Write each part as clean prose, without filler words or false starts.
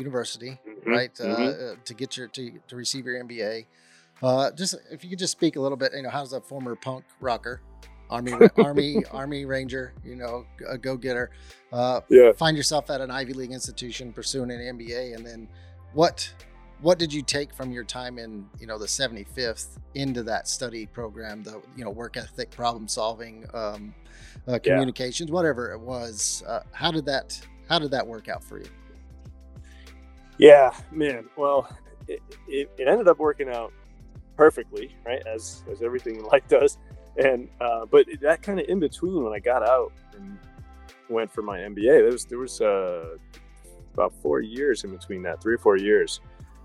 University, mm-hmm. right? Mm-hmm. To get your to receive your MBA. Just if you could just speak a little bit, you know, how's that former punk rocker, Army Ranger, you know, a go-getter, find yourself at an Ivy League institution pursuing an MBA, and then what did you take from your time in, you know, the 75th into that study program, the, you know, work ethic, problem solving, communications, whatever it was, how did that work out for you? Yeah, man. Well, it ended up working out perfectly, right? As everything in life does. And, but that kind of in between when I got out and went for my MBA, there was about 4 years in between that, 3 or 4 years.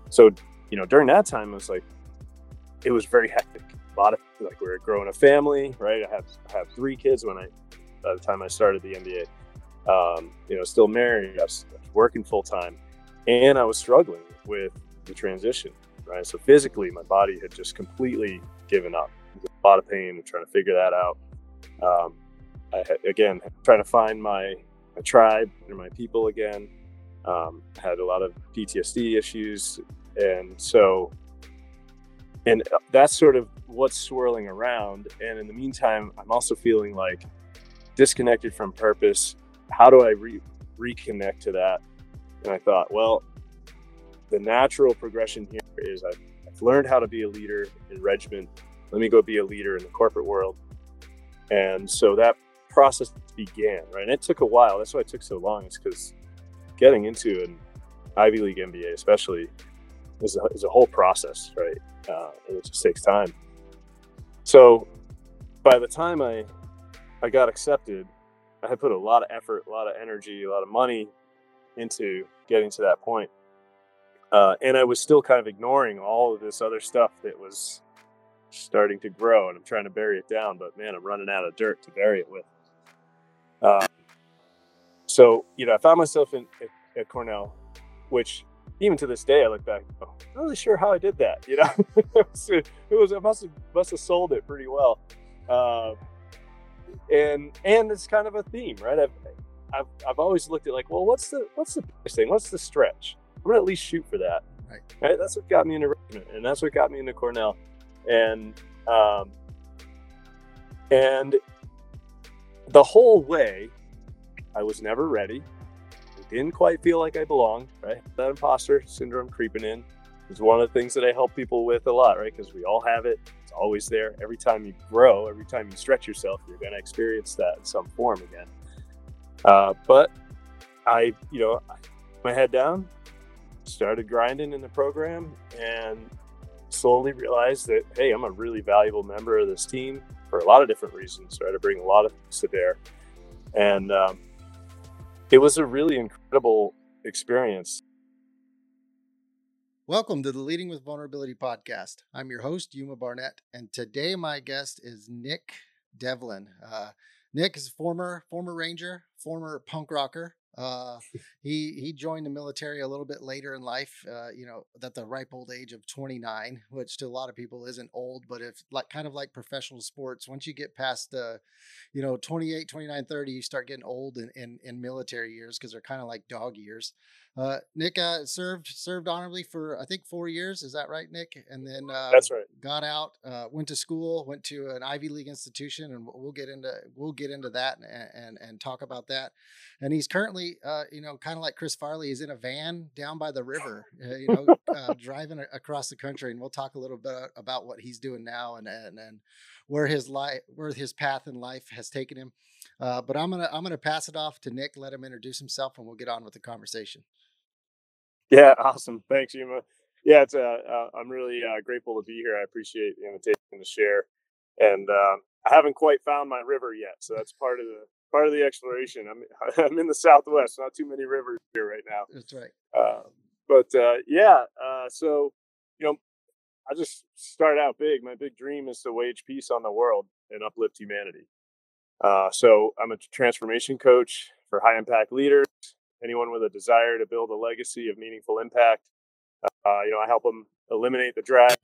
So, you know, during that time, it was very hectic. A lot of, like, we were growing a family, right? I have 3 kids by the time I started the MBA, you know, still married, I was working full time, and I was struggling with the transition, right? So physically, my body had just completely given up. A lot of pain, trying to figure that out. I trying to find my tribe and my people again. Had a lot of PTSD issues, and that's sort of what's swirling around. And in the meantime, I'm also feeling like disconnected from purpose. How do I reconnect to that? And I thought, well, the natural progression here is I've learned how to be a leader in Regiment. Let me go be a leader in the corporate world. And so that process began, right? And it took a while. That's why it took so long. It's because getting into an Ivy League MBA, especially, is a whole process, right? And it just takes time. So by the time I got accepted, I had put a lot of effort, a lot of energy, a lot of money into getting to that point. And I was still kind of ignoring all of this other stuff that was starting to grow, and I'm trying to bury it down, but man, I'm running out of dirt to bury it with. So, you know, I found myself at Cornell, which even to this day, I look back, oh, I'm not really sure how I did that. You know, I must've sold it pretty well. And it's kind of a theme, right? I've always looked at, like, well, what's the push thing? What's the stretch? I'm gonna at least shoot for that. Right? That's what got me into Richmond, and that's what got me into Cornell. And the whole way, I was never ready. I didn't quite feel like I belonged, right? That imposter syndrome creeping in is one of the things that I help people with a lot, right? Because we all have it. It's always there. Every time you grow, every time you stretch yourself, you're going to experience that in some form again. But I, you know, my head down, started grinding in the program, and slowly realized that, hey, I'm a really valuable member of this team for a lot of different reasons, right? I bring a lot of things to bear. And it was a really incredible experience. Welcome to the Leading with Vulnerability podcast. I'm your host, Yuma Barnett, and today my guest is Nick Devlin. Nick is a former Ranger, former punk rocker. He joined the military a little bit later in life, you know, at the ripe old age of 29, which to a lot of people isn't old, but if like, kind of like professional sports, once you get past the, you know, 28, 29, 30, you start getting old in military years, cause they're kind of like dog years. Nick, served honorably for, I think 4 years. Is that right, Nick? And then, that's right. Got out, went to school, went to an Ivy League institution, and we'll get into that and talk about that. And he's currently, you know, kind of like Chris Farley, is in a van down by the river, you know, driving across the country. And we'll talk a little bit about what he's doing now and where his path in life has taken him. But I'm gonna pass it off to Nick, let him introduce himself, and we'll get on with the conversation. Yeah, awesome. Thanks, Yuma. Yeah, it's I'm really grateful to be here. I appreciate the invitation to share, and I haven't quite found my river yet, so that's part of the exploration. I'm in the Southwest, not too many rivers here right now. That's right. So, you know, I just start out big. My big dream is to wage peace on the world and uplift humanity. So I'm a transformation coach for high impact leaders, anyone with a desire to build a legacy of meaningful impact. You know, I help them eliminate the drag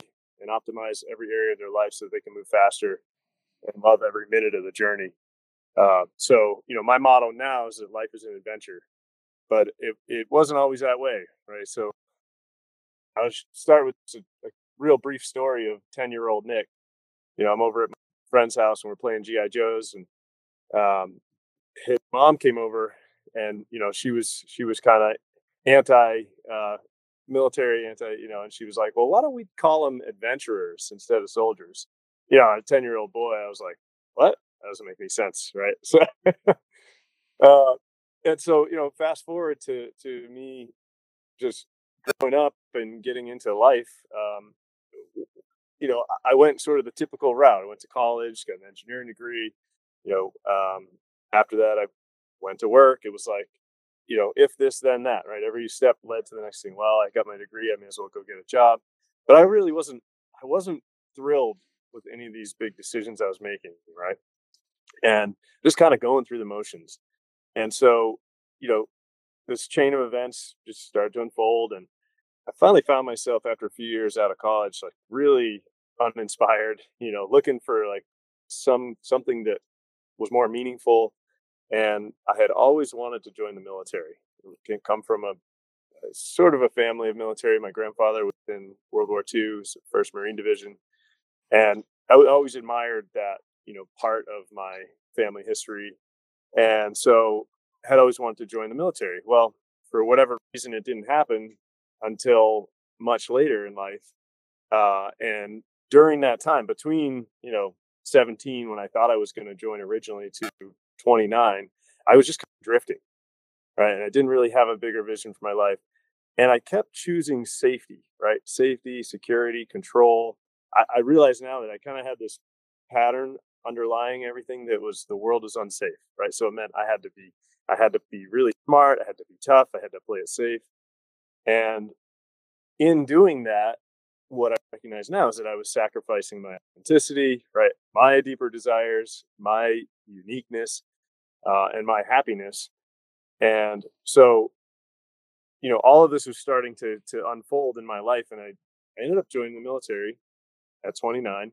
and optimize every area of their life so that they can move faster and love every minute of the journey. So, you know, my motto now is that life is an adventure, But it wasn't always that way, right? So I'll start with a real brief story of 10-year-old Nick. You know, I'm over at my friend's house and we're playing G.I. Joes, and his mom came over, and you know, she was kind of anti-military, you know, and she was like, "Well, why don't we call them adventurers instead of soldiers?" You know, a 10-year-old boy, I was like, "What? That doesn't make any sense, right?" So, and so, you know, fast forward to me just growing up and getting into life. You know, I went sort of the typical route. I went to college, got an engineering degree. You know, after that, I went to work. It was like, you know, if this, then that, right? Every step led to the next thing. Well, I got my degree. I may as well go get a job. But I really wasn't thrilled with any of these big decisions I was making, right? And just kind of going through the motions. And so, you know, this chain of events just started to unfold. And I finally found myself after a few years out of college, like really uninspired, you know, looking for like something that was more meaningful. And I had always wanted to join the military. I come from a sort of a family of military. My grandfather was in World War II, 1st Marine Division. And I always admired that, you know, part of my family history. And so had always wanted to join the military. Well, for whatever reason, it didn't happen until much later in life. And during that time between, you know, 17, when I thought I was going to join originally, to 29, I was just kind of drifting, right? And I didn't really have a bigger vision for my life. And I kept choosing safety, right? Safety, security, control. I realize now that I kind of had this pattern underlying everything that was the world is unsafe, right? So it meant I had to be really smart. I had to be tough. I had to play it safe. And in doing that, what I recognize now is that I was sacrificing my authenticity, right? My deeper desires, my uniqueness, and my happiness. And so, you know, all of this was starting to unfold in my life. And I ended up joining the military at 29.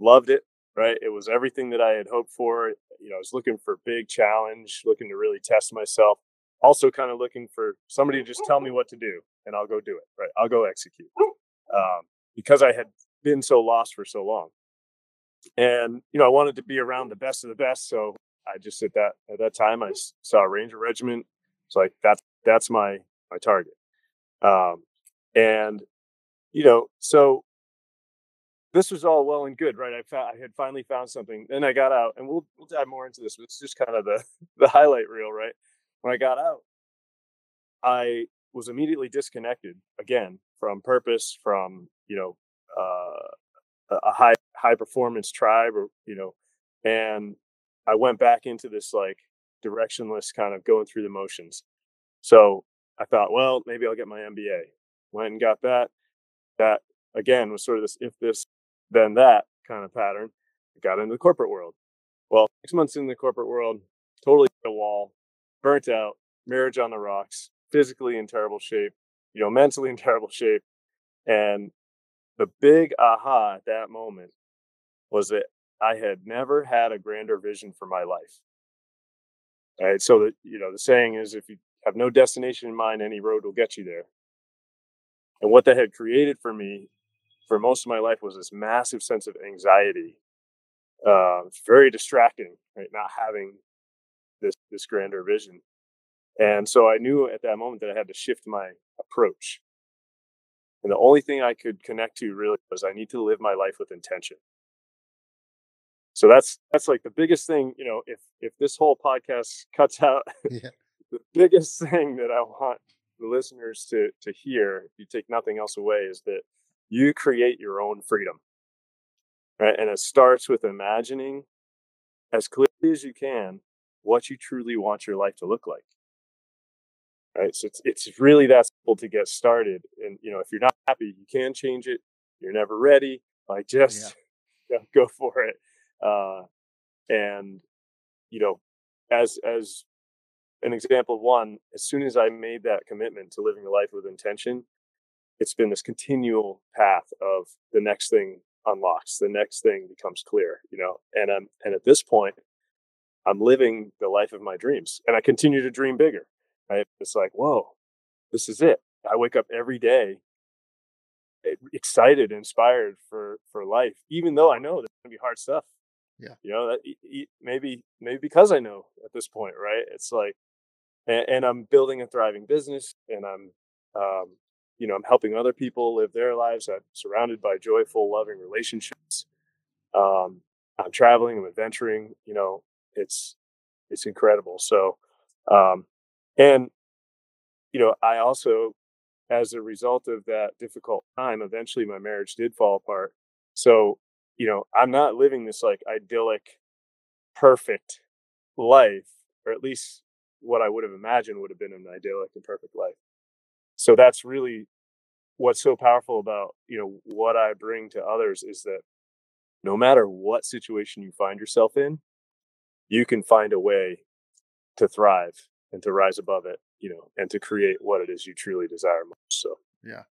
Loved it, right? It was everything that I had hoped for. You know, I was looking for big challenge, looking to really test myself. Also kind of looking for somebody to just tell me what to do and I'll go do it, right? I'll go execute. Because I had been so lost for so long. And, you know, I wanted to be around the best of the best. So I just at that time, I saw Ranger Regiment. It's like, that's my target. And, you know, so this was all well and good, right? I had finally found something. Then I got out, and we'll dive more into this, but it's just kind of the highlight reel, right? When I got out, I was immediately disconnected again from purpose, from, you know, a high performance tribe, or, you know, and I went back into this like directionless kind of going through the motions. So I thought, well, maybe I'll get my MBA. Went and got that. That again was sort of this if this then that kind of pattern. I got into the corporate world. Well, 6 months in the corporate world, totally hit a wall, burnt out, marriage on the rocks, physically in terrible shape, you know, mentally in terrible shape. And the big aha at that moment was that I had never had a grander vision for my life. All right. So, you know, the saying is, if you have no destination in mind, any road will get you there. And what that had created for me for most of my life was this massive sense of anxiety. It's very distracting, right? Not having this grander vision. And so I knew at that moment that I had to shift my approach. And the only thing I could connect to really was I need to live my life with intention. So that's like the biggest thing, you know, if this whole podcast cuts out, yeah. The biggest thing that I want the listeners to hear, if you take nothing else away, is that you create your own freedom, right? And it starts with imagining as clearly as you can what you truly want your life to look like. Right. So it's really that simple to get started. And, you know, if you're not happy, you can change it. You're never ready. Like, just go for it. And, you know, as an example of one, as soon as I made that commitment to living a life with intention, it's been this continual path of the next thing unlocks, the next thing becomes clear, you know, and at this point, I'm living the life of my dreams, and I continue to dream bigger. right? It's like, whoa, this is it. I wake up every day excited, inspired for life, even though I know there's going to be hard stuff. Yeah. You know, that, maybe because I know at this point, right? It's like, and I'm building a thriving business, and I'm, you know, I'm helping other people live their lives. I'm surrounded by joyful, loving relationships. I'm traveling, I'm adventuring, you know, it's incredible. So, and, you know, I also, as a result of that difficult time, eventually my marriage did fall apart. So, you know, I'm not living this like idyllic, perfect life, or at least what I would have imagined would have been an idyllic and perfect life. So that's really what's so powerful about, you know, what I bring to others is that no matter what situation you find yourself in, you can find a way to thrive and to rise above it, you know, and to create what it is you truly desire most. So, yeah.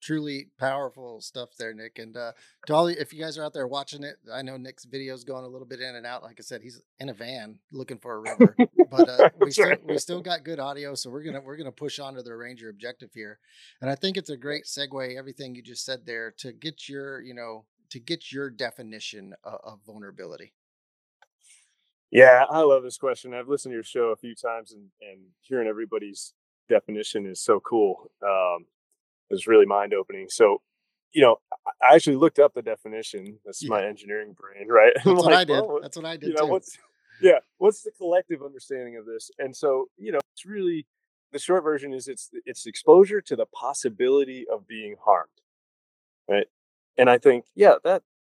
Truly powerful stuff there, Nick. And to all, if you guys are out there watching it, I know Nick's video's going a little bit in and out. Like I said, he's in a van looking for a river, but we still got good audio, so we're gonna push on to the Ranger objective here. And I think it's a great segue, everything you just said there, to get your definition of vulnerability. Yeah, I love this question. I've listened to your show a few times, and hearing everybody's definition is so cool. It was really mind opening. So, you know, I actually looked up the definition. That's my engineering brain, right? That's what I did. That's what I did. What's the collective understanding of this? And so, you know, it's really, the short version is it's exposure to the possibility of being harmed, right? And I think, yeah,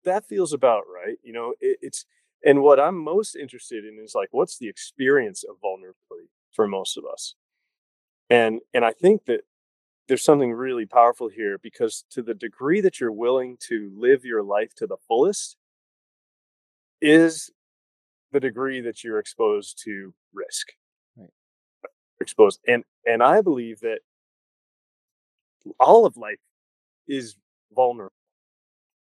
that feels about right. You know, it's, and what I'm most interested in is like, what's the experience of vulnerability for most of us? And I think that there's something really powerful here, because to the degree that you're willing to live your life to the fullest is the degree that you're exposed to risk. Right. Exposed. And I believe that all of life is vulnerable.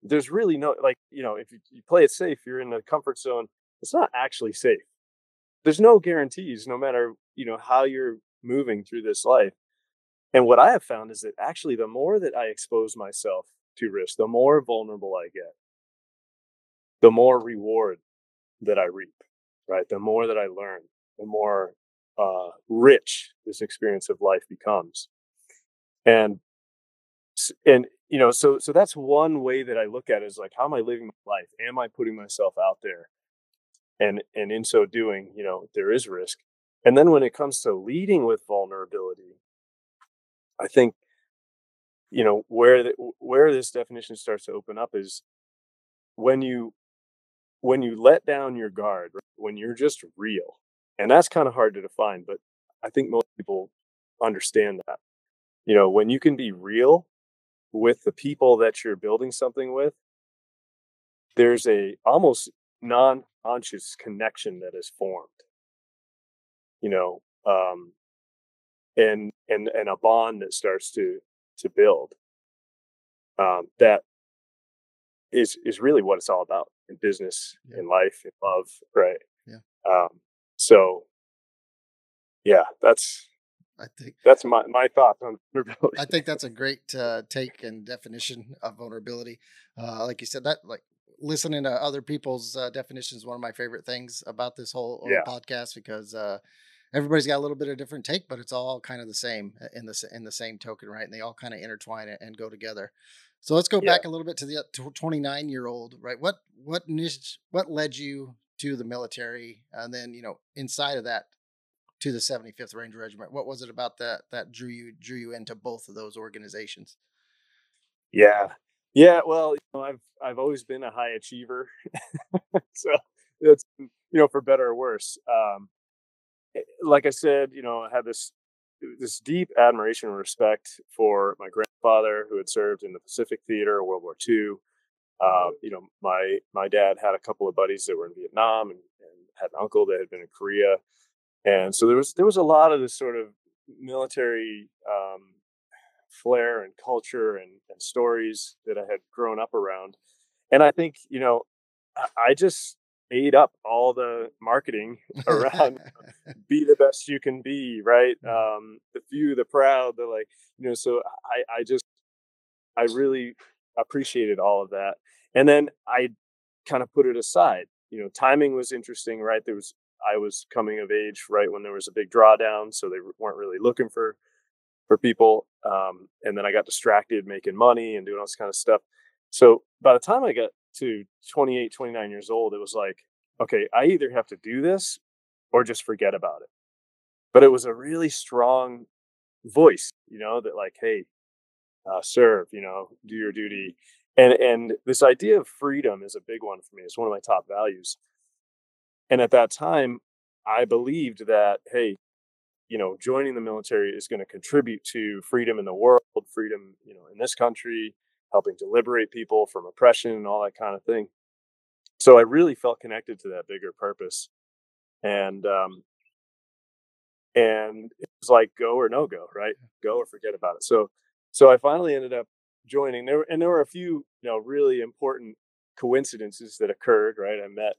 There's really no, like, you know, if you play it safe, you're in the comfort zone. It's not actually safe. There's no guarantees, no matter, you know, how you're moving through this life. And what I have found is that actually the more that I expose myself to risk, the more vulnerable I get, the more reward that I reap, right? The more that I learn, the more rich this experience of life becomes. And you know, so that's one way that I look at it, is like, how am I living my life? Am I putting myself out there? And in so doing, you know, there is risk. And then when it comes to leading with vulnerability, I think, you know, where this definition starts to open up is when you let down your guard, right? When you're just real. And that's kind of hard to define, but I think most people understand that. You know, when you can be real with the people that you're building something with, there's a almost non-conscious connection that is formed. You know, and a bond that starts to build. That is really what it's all about in business, in life, in love, right? Yeah. So yeah, I think that's my thoughts on vulnerability. I think that's a great take and definition of vulnerability. Like you said, that, like, listening to other people's definitions is one of my favorite things about this whole podcast, because everybody's got a little bit of different take, but it's all kind of the same in the same token, right? And they all kind of intertwine and go together. So let's go back a little bit to the 29-year-old, right? What led you to the military, and then, you know, inside of that to the 75th Ranger Regiment? What was it about that drew you into both of those organizations? Yeah. Well, you know, I've always been a high achiever, so that's, you know, for better or worse. Like I said, you know, I had this deep admiration and respect for my grandfather, who had served in the Pacific Theater, World War II. You know, my dad had a couple of buddies that were in Vietnam, and had an uncle that had been in Korea. And so there was a lot of this sort of military flair and culture and stories that I had grown up around. And I think, you know, I just ate up all the marketing around be the best you can be, right? The few, the proud, the like, you know, so I really appreciated all of that. And then I kind of put it aside. You know, timing was interesting, right? I was coming of age right when there was a big drawdown, so they weren't really looking for people. And then I got distracted making money and doing all this kind of stuff. So by the time I got to 28, 29 years old, it was like, okay, I either have to do this or just forget about it. But it was a really strong voice, you know, that like, hey, serve, you know, do your duty. And this idea of freedom is a big one for me. It's one of my top values. And at that time, I believed that, hey, you know, joining the military is going to contribute to freedom in the world, freedom, you know, in this country, helping to liberate people from oppression and all that kind of thing. So I really felt connected to that bigger purpose. And it was like, go or no go, right? Go or forget about it. So I finally ended up joining. There were a few, you know, really important coincidences that occurred, right? I met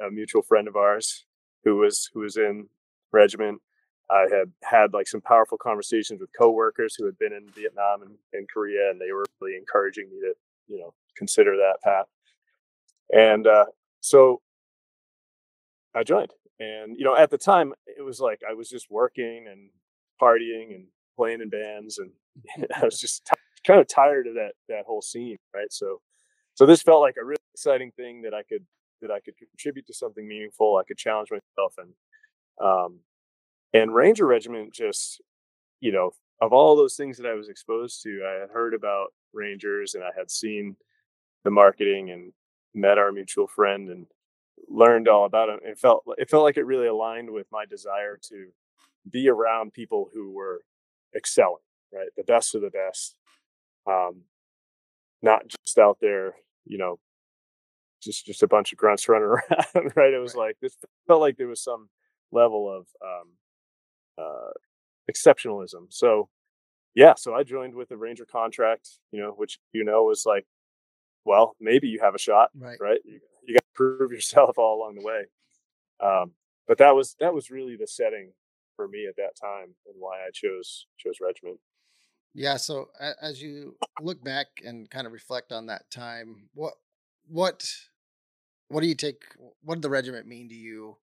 a mutual friend of ours who was in regiment. I had like some powerful conversations with coworkers who had been in Vietnam and Korea, and they were really encouraging me to, you know, consider that path. And so I joined, and, you know, at the time it was like, I was just working and partying and playing in bands. And I was just kind of tired of that whole scene. Right. So this felt like a really exciting thing that I could contribute to something meaningful. I could challenge myself. And Ranger Regiment just, you know, of all those things that I was exposed to, I had heard about Rangers and I had seen the marketing and met our mutual friend and learned all about it. It felt like it really aligned with my desire to be around people who were excelling, right? The best of the best, not just out there, you know, just a bunch of grunts running around, right? It was like, this felt like there was some level of exceptionalism. So yeah, so I joined with the Ranger contract, you know, which, you know, was like, well, maybe you have a shot, right? You got to prove yourself all along the way. But that was really the setting for me at that time and why I chose regiment. Yeah. So as you look back and kind of reflect on that time, what do you take? What did the regiment mean to you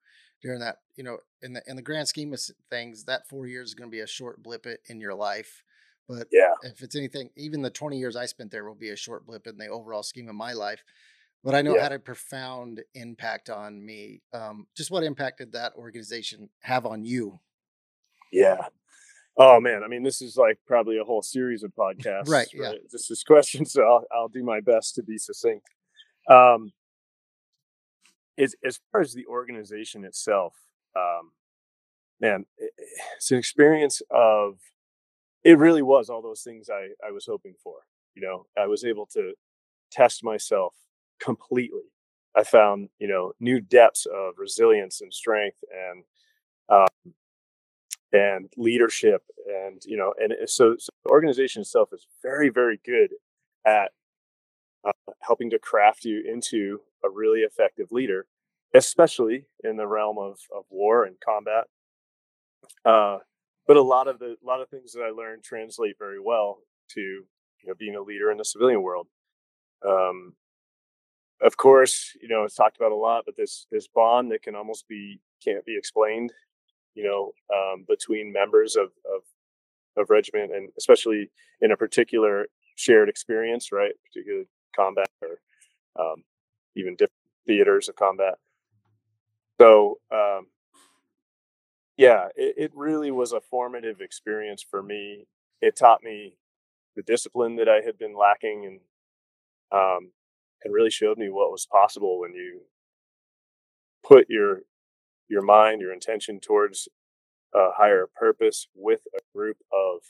during that, you know, in the grand scheme of things? That 4 years is going to be a short blip in your life, but yeah, if it's anything, even the 20 years I spent there will be a short blip in the overall scheme of my life. But I know it had a profound impact on me. Just what impact did that organization have on you? Yeah. Oh man. I mean, this is like probably a whole series of podcasts, right? Yeah. This is questions. So I'll do my best to be succinct. As far as the organization itself, man, it's an experience of, it really was all those things I was hoping for. You know, I was able to test myself completely. I found, you know, new depths of resilience and strength and leadership, and, you know, and so the organization itself is very, very good at helping to craft you into a really effective leader, especially in the realm of war and combat. But a lot of things that I learned translate very well to, you know, being a leader in the civilian world. Of course, you know, it's talked about a lot, but this bond that can't be explained, you know, between members of regiment, and especially in a particular shared experience, right? Particularly combat, or even different theaters of combat. So, yeah, it really was a formative experience for me. It taught me the discipline that I had been lacking, and really showed me what was possible when you put your mind, your intention towards a higher purpose with a group of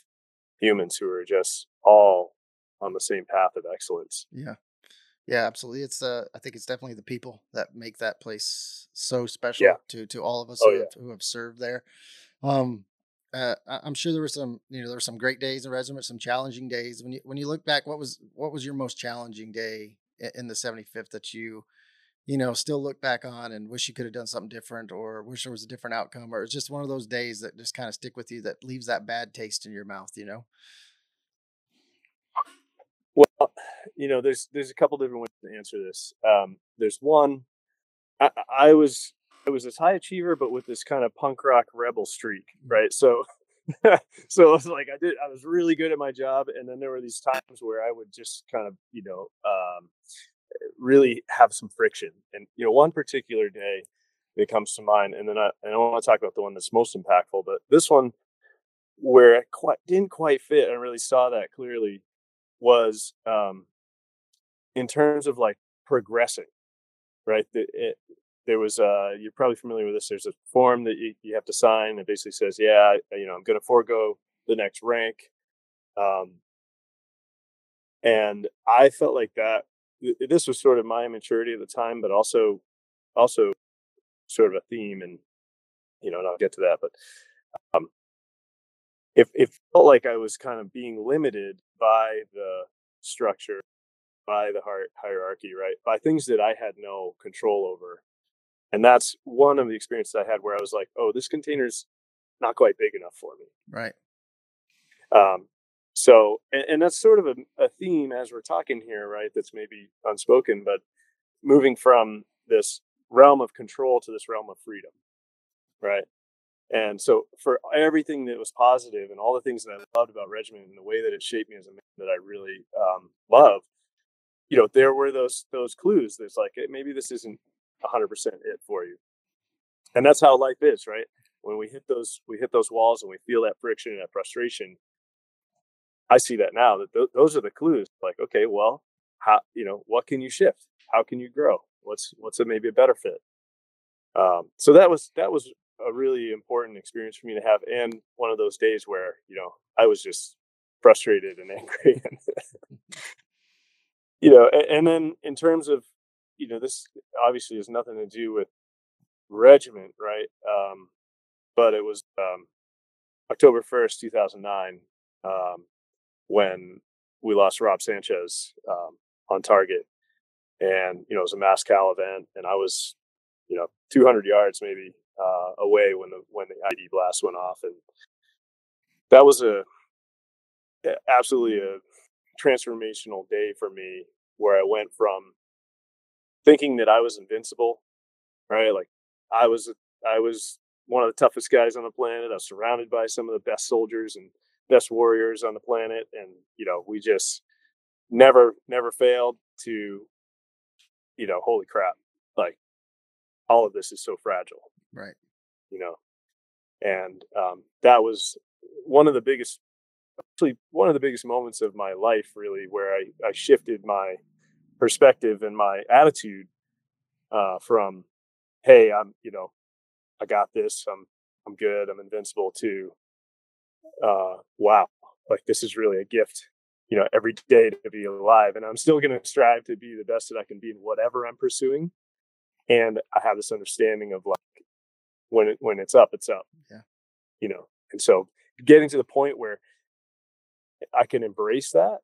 humans who are just all on the same path of excellence. Yeah. Yeah, absolutely. It's I think it's definitely the people that make that place so special to all of us who have served there. I'm sure there were some great days in regiment, some challenging days. When you look back, what was your most challenging day in the 75th that you you know, still look back on and wish you could have done something different, or wish there was a different outcome, or it's just one of those days that just kind of stick with you, that leaves that bad taste in your mouth, you know? Well, you know, there's a couple different ways to answer this. There's one, I was this high achiever, but with this kind of punk rock rebel streak, right? So it's like I was really good at my job, and then there were these times where I would just kind of, you know, really have some friction. And you know, one particular day that comes to mind, and then I don't want to talk about the one that's most impactful, but this one where I didn't quite fit, and I really saw that clearly, was in terms of like progressing, right? There was you're probably familiar with this. There's a form that you have to sign that basically says, yeah, you know, I'm going to forego the next rank. And I felt like that, this was sort of my immaturity at the time, but also sort of a theme, and, you know, and I'll get to that, but it felt like I was kind of being limited by the structure, by the hierarchy, right? By things that I had no control over. And that's one of the experiences I had where I was like, oh, this container's not quite big enough for me. Right. So, and that's sort of a theme as we're talking here, right? That's maybe unspoken, but moving from this realm of control to this realm of freedom, right? And so for everything that was positive and all the things that I loved about Regiment and the way that it shaped me as a man that I really loved, you know, there were those clues that's like, hey, maybe this isn't 100% it for you. And that's how life is, right? When we hit those walls and we feel that friction and that frustration, I see that now, that those are the clues. Like, okay, well, how, you know, what can you shift? How can you grow? What's maybe a better fit? So that was a really important experience for me to have, and one of those days where, you know, I was just frustrated and angry. You know, and then in terms of, you know, this obviously has nothing to do with Regiment, right? But it was October 1st, 2009, when we lost Rob Sanchez on target. And, you know, it was a mass cal event, and I was, you know, 200 yards maybe away when the ID blast went off. And that was absolutely a transformational day for me, where I went from thinking that I was invincible, right? Like I was one of the toughest guys on the planet. I was surrounded by some of the best soldiers and best warriors on the planet. And, you know, we just never failed to, you know, holy crap, like all of this is so fragile. Right. You know, and that was one of the biggest moments of my life, really, where I shifted my perspective and my attitude from, hey, I'm, you know, I got this, I'm good, I'm invincible, to wow, like this is really a gift, you know, every day to be alive, and I'm still going to strive to be the best that I can be in whatever I'm pursuing. And I have this understanding of like, when it's up, it's up. Yeah. You know, and so getting to the point where I can embrace that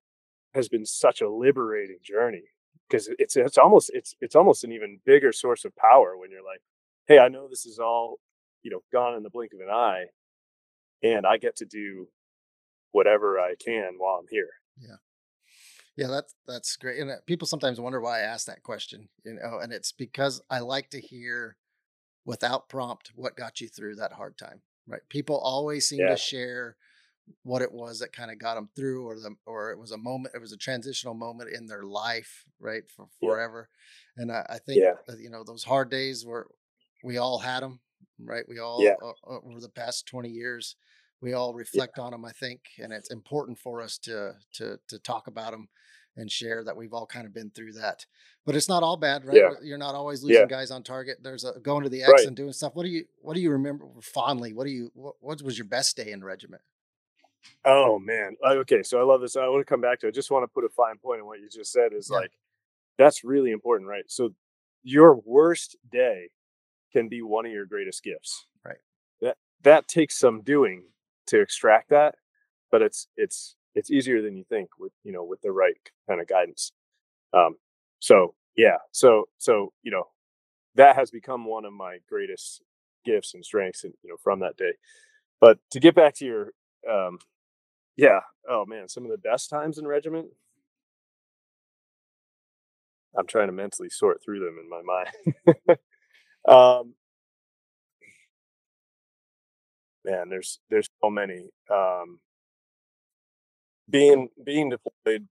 has been such a liberating journey, because it's almost an even bigger source of power when you're like, hey, I know this is all, you know, gone in the blink of an eye, and I get to do whatever I can while I'm here. Yeah. Yeah, that's great. And people sometimes wonder why I ask that question, you know, and it's because I like to hear, without prompt, what got you through that hard time, right? People always seem to share what it was that kind of got them through, or it was a moment, it was a transitional moment in their life, right? For forever. Yeah. And I think, you know, those hard days where we all had them, right? We all, over the past 20 years, we all reflect on them, I think. And it's important for us to talk about them and share that we've all kind of been through that, but it's not all bad, right? Yeah. You're not always losing guys on target. There's a going to the X and doing stuff. What do you remember fondly? What was your best day in Regiment? Oh man. Okay. So I love this. I want to come back to it. I just want to put a fine point on what you just said is like, that's really important, right? So your worst day can be one of your greatest gifts, right? That takes some doing to extract that, but it's easier than you think with, you know, with the right kind of guidance. So, you know, that has become one of my greatest gifts and strengths, and, you know, from that day. But to get back to your, oh man, some of the best times in regiment. I'm trying to mentally sort through them in my mind. Man, there's so many. Being deployed,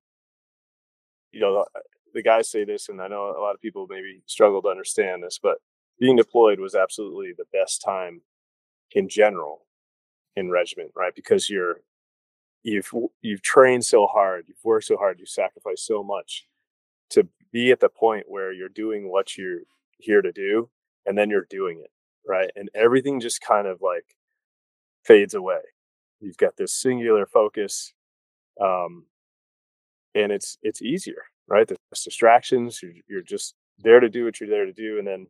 you know, the guys say this, and I know a lot of people maybe struggle to understand this, but being deployed was absolutely the best time in general in regiment, right? Because you've trained so hard, you've worked so hard, you sacrifice so much to be at the point where you're doing what you're here to do, and then you're doing it, right? And everything just kind of like fades away. You've got this singular focus, and it's easier, right? There's less distractions. You're just there to do what you're there to do, and then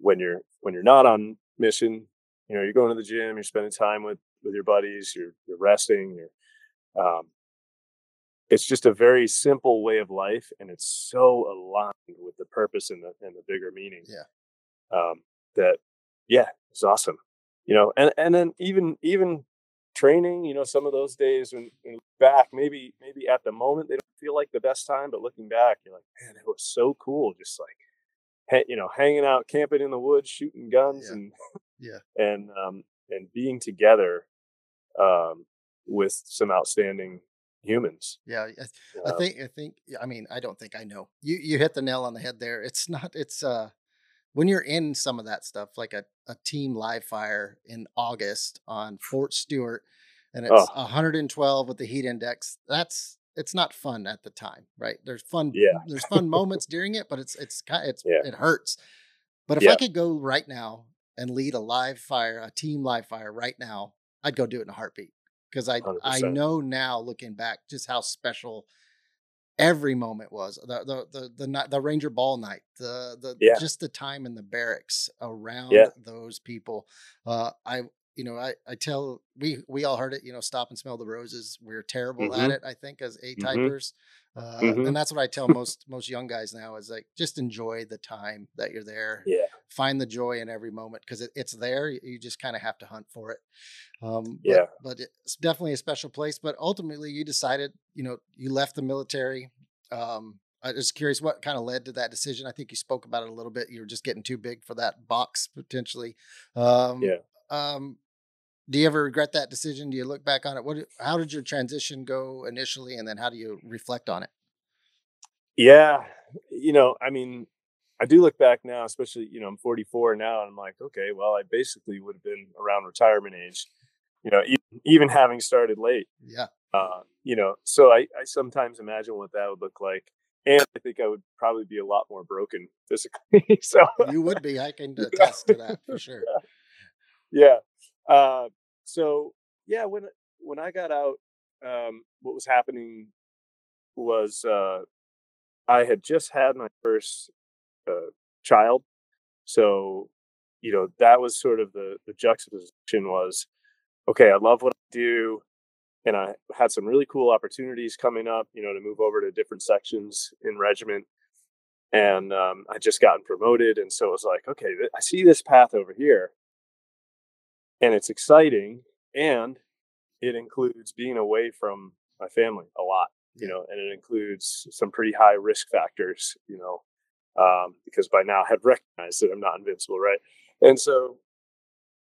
when you're not on mission, you know, you're going to the gym, you're spending time with your buddies, you're resting, you're it's just a very simple way of life, and it's so aligned with the purpose and the bigger meaning. Yeah. It's awesome. You know, and then even training, you know, some of those days when back, maybe at the moment they don't feel like the best time, but looking back, you're like, man, it was so cool, just like, you know, hanging out, camping in the woods, shooting guns, yeah. and being together with some outstanding humans. Yeah, I think. I mean, I don't think I know. You hit the nail on the head there. It's not. It's when you're in some of that stuff, like a team live fire in August on Fort Stewart, and it's 112 with the heat index. It's not fun at the time, right? There's fun. Yeah. There's fun moments during it, but it hurts. But if I could go right now and lead a team live fire right now, I'd go do it in a heartbeat. Because 100%. I know now, looking back, just how special every moment was. The Ranger Ball night, just the time in the barracks around those people. I tell we all heard it. You know, stop and smell the roses. We're terrible at it, I think, as A-typers, and that's what I tell most young guys now is like, just enjoy the time that you're there. Yeah. Find the joy in every moment, because it's there. You just kind of have to hunt for it. But it's definitely a special place. But ultimately, you decided, you know, you left the military. I was curious what kind of led to that decision. I think you spoke about it a little bit. You were just getting too big for that box potentially. Do you ever regret that decision? Do you look back on it? How did your transition go initially, and then how do you reflect on it? Yeah, you know, I mean, I do look back now, especially, you know, I'm 44 now, and I'm like, okay, well, I basically would have been around retirement age, you know, even having started late. Yeah. You know, so I sometimes imagine what that would look like. And I think I would probably be a lot more broken physically. So you would be. I can attest to that for sure. Yeah. So, yeah, when I got out, what was happening was I had just had my first child. So, you know, that was sort of the juxtaposition was, okay, I love what I do. And I had some really cool opportunities coming up, you know, to move over to different sections in regiment. And I just gotten promoted. And so it was like, okay, I see this path over here. And it's exciting. And it includes being away from my family a lot, you know, and it includes some pretty high risk factors, you know, because by now I had recognized that I'm not invincible, right? And so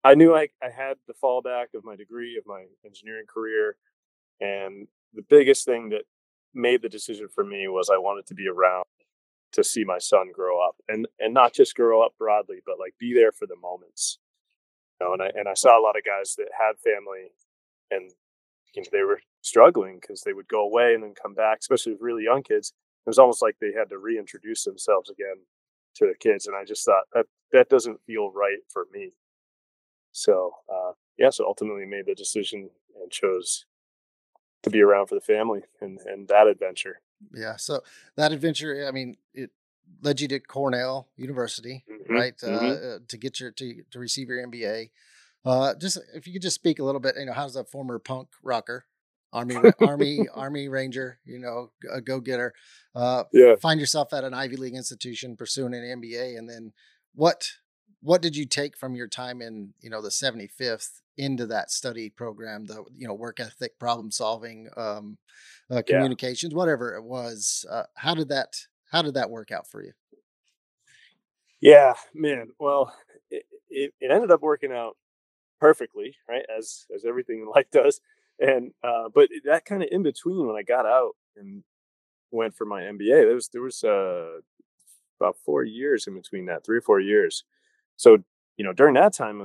I knew I had the fallback of my degree, of my engineering career. And the biggest thing that made the decision for me was I wanted to be around to see my son grow up, and not just grow up broadly, but like be there for the moments. You know, and I saw a lot of guys that had family, and you know, they were struggling because they would go away and then come back, especially with really young kids. It was almost like they had to reintroduce themselves again to the kids. And I just thought that doesn't feel right for me. So, so ultimately made the decision and chose to be around for the family and that adventure. Yeah. So that adventure, I mean, it led you to Cornell University, right? To get to receive your MBA. Just if you could just speak a little bit, you know, how's a former punk rocker, Army Ranger, you know, a go-getter, find yourself at an Ivy League institution pursuing an MBA, and then What did you take from your time in, you know, the 75th into that study program, the, you know, work ethic, problem solving, communications, whatever it was? How did that work out for you? Yeah, man. Well, it ended up working out perfectly, right? As everything in life does. And, but that kind of in between when I got out and went for my MBA, there was about 4 years in between that, 3 or 4 years. So, you know, during that time,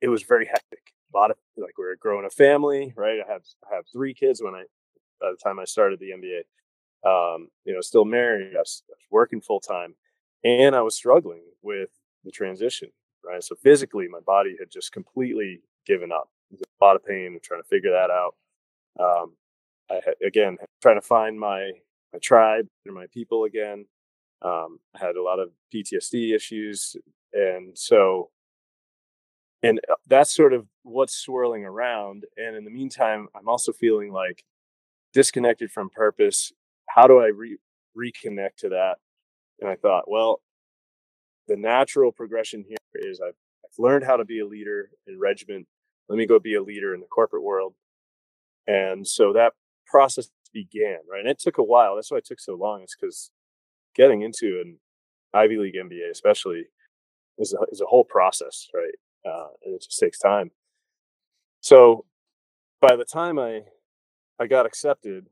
it was very hectic. A lot of, like, we were growing a family, right? I have 3 kids by the time I started the MBA. You know, still married, I was working full time, and I was struggling with the transition, right? So physically, my body had just completely given up. There was a lot of pain. I'm trying to figure that out. I trying to find my tribe and my people again. I had a lot of PTSD issues, and that's sort of what's swirling around. And in the meantime, I'm also feeling like disconnected from purpose. How do I reconnect to that? And I thought, well, the natural progression here is I've learned how to be a leader in regiment. Let me go be a leader in the corporate world. And so that process began, right? And it took a while. That's why it took so long. It's because getting into an Ivy League MBA, especially, is a whole process, right? And it just takes time. So by the time I got accepted,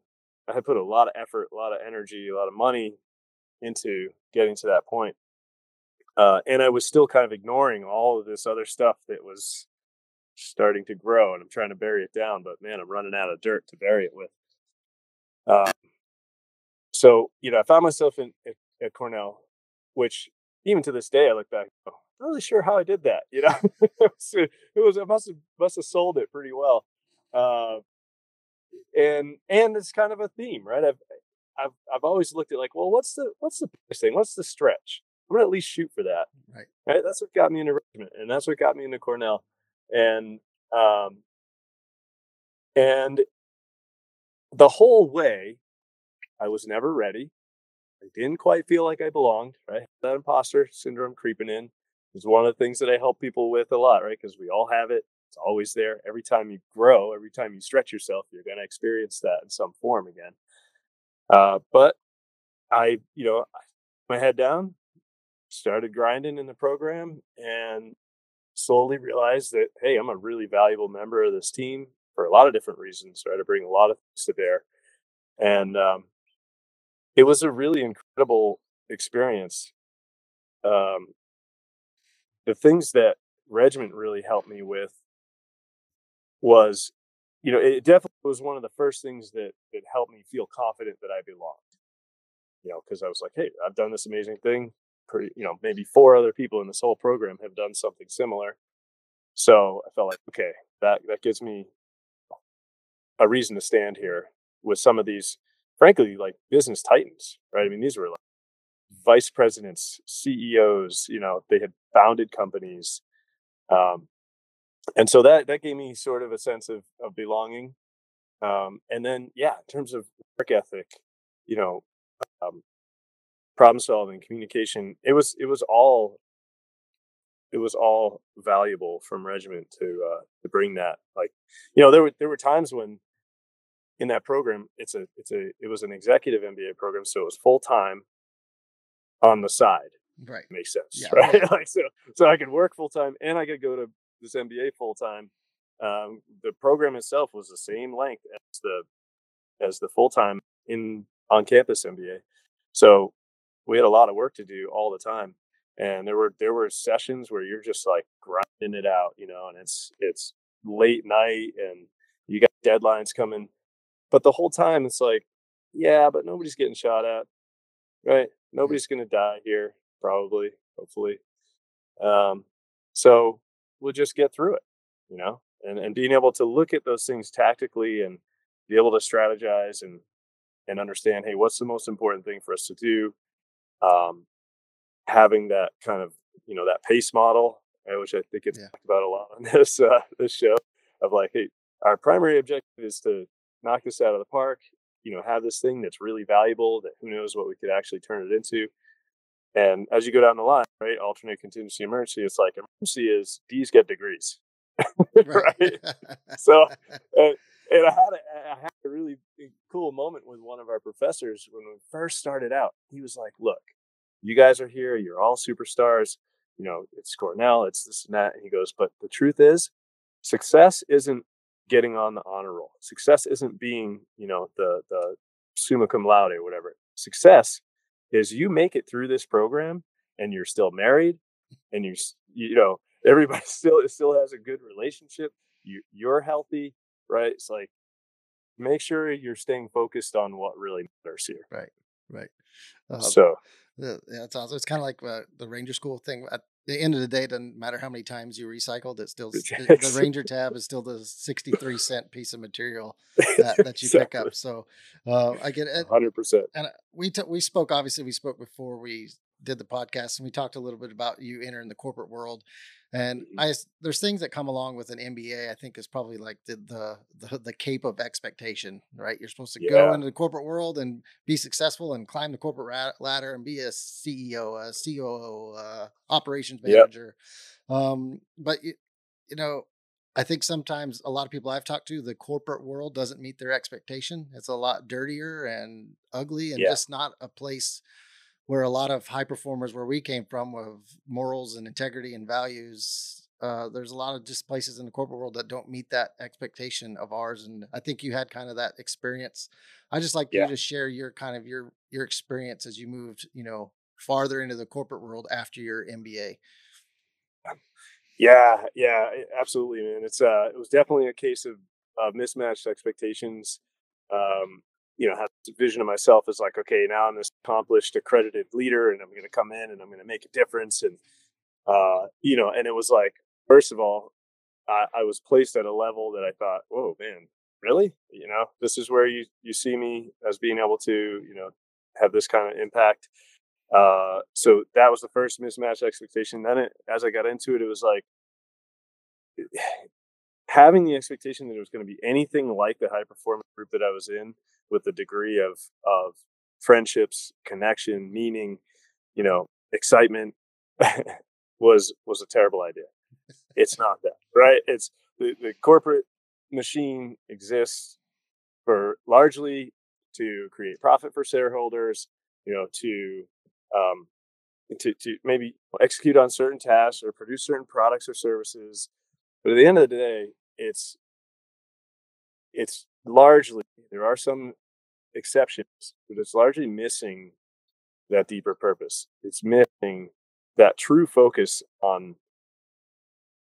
I had put a lot of effort, a lot of energy, a lot of money into getting to that point. And I was still kind of ignoring all of this other stuff that was starting to grow, and I'm trying to bury it down, but man, I'm running out of dirt to bury it with. So, you know, I found myself at Cornell, which even to this day, I look back, oh, I'm not really sure how I did that. You know, I must've sold it pretty well. And it's kind of a theme, right? I've always looked at, like, well, what's the thing? What's the stretch? I'm going to at least shoot for that. Right. That's what got me into regiment, and that's what got me into Cornell. And the whole way, I was never ready. I didn't quite feel like I belonged, right? That imposter syndrome creeping in is one of the things that I help people with a lot, right? Because we all have it. It's always there. Every time you grow, every time you stretch yourself, you're going to experience that in some form again. But I, you know, my head down, started grinding in the program, and slowly realized that, hey, I'm a really valuable member of this team for a lot of different reasons, right? I bring a lot of things to bear. And it was a really incredible experience. The things that regiment really helped me with was, you know, it definitely was one of the first things that helped me feel confident that I belonged, you know, because I was like, hey, I've done this amazing thing. Pretty, you know, maybe 4 other people in this whole program have done something similar. So I felt like, okay, that gives me a reason to stand here with some of these, frankly, like business titans, right? I mean, these were like vice presidents, CEOs, you know, they had founded companies. And so that gave me sort of a sense of belonging. And then, yeah, in terms of work ethic, you know, problem solving, communication, it was all valuable from regiment to bring that. Like, you know, there were times when in that program, it was an executive MBA program, so it was full time on the side. Right. Makes sense. Yeah. Right. Like, so I could work full time and I could go to this MBA full time. The program itself was the same length as the full time on campus MBA. So we had a lot of work to do all the time. And there were sessions where you're just like grinding it out, you know, and it's late night and you got deadlines coming. But the whole time it's like, yeah, but nobody's getting shot at, right? Nobody's going to die here. Probably, hopefully. So we'll just get through it, you know, and being able to look at those things tactically and be able to strategize and understand, hey, what's the most important thing for us to do? Having that kind of, you know, that pace model, which I think it's talked about a lot on this show, of like, hey, our primary objective is to knock this out of the park, you know, have this thing that's really valuable that who knows what we could actually turn it into. And as you go down the line, right, alternate, contingency, emergency, it's like emergency is D's get degrees. Right. So, and I had a really cool moment with one of our professors when we first started out. He was like, look, you guys are here. You're all superstars. You know, it's Cornell, it's this and that. And he goes, but the truth is, success isn't getting on the honor roll. Success isn't being, you know, the summa cum laude or whatever. Success is you make it through this program and you're still married and you know, everybody still has a good relationship. You're healthy, right? It's like, make sure you're staying focused on what really matters here. Right, right. Yeah, that's awesome. It's kind of like the Ranger School thing. At the end of the day, it doesn't matter how many times you recycled. It's still the Ranger tab is still the 63-cent piece of material that you pick up. So I get it. 100%. And we spoke before we did the podcast, and we talked a little bit about you entering the corporate world. And there's things that come along with an MBA. I think is probably like the cape of expectation, right? You're supposed to go into the corporate world and be successful and climb the corporate ladder and be a CEO, a COO, operations manager. Yep. But you know, I think sometimes a lot of people I've talked to, the corporate world doesn't meet their expectation. It's a lot dirtier and ugly, and just not a place where a lot of high performers where we came from with morals and integrity and values, there's a lot of just places in the corporate world that don't meet that expectation of ours. And I think you had kind of that experience. I just like you to share your kind of your experience as you moved, you know, farther into the corporate world after your MBA. Yeah. Yeah, absolutely, man. It's it was definitely a case of mismatched expectations. You know, have the vision of myself as like, okay, now I'm this accomplished, accredited leader, and I'm going to come in and I'm going to make a difference. And, you know, and it was like, first of all, I was placed at a level that I thought, whoa, man, really? You know, this is where you see me as being able to, you know, have this kind of impact. So that was the first mismatched expectation. Then as I got into it, it was like, having the expectation that it was going to be anything like the high performance group that I was in, with the degree of friendships, connection, meaning, you know, excitement, was a terrible idea. It's not that, right? It's the corporate machine exists for largely to create profit for shareholders, you know, to maybe execute on certain tasks or produce certain products or services. But at the end of the day, it's largely, there are some exceptions, but it's largely missing that deeper purpose. It's missing that true focus on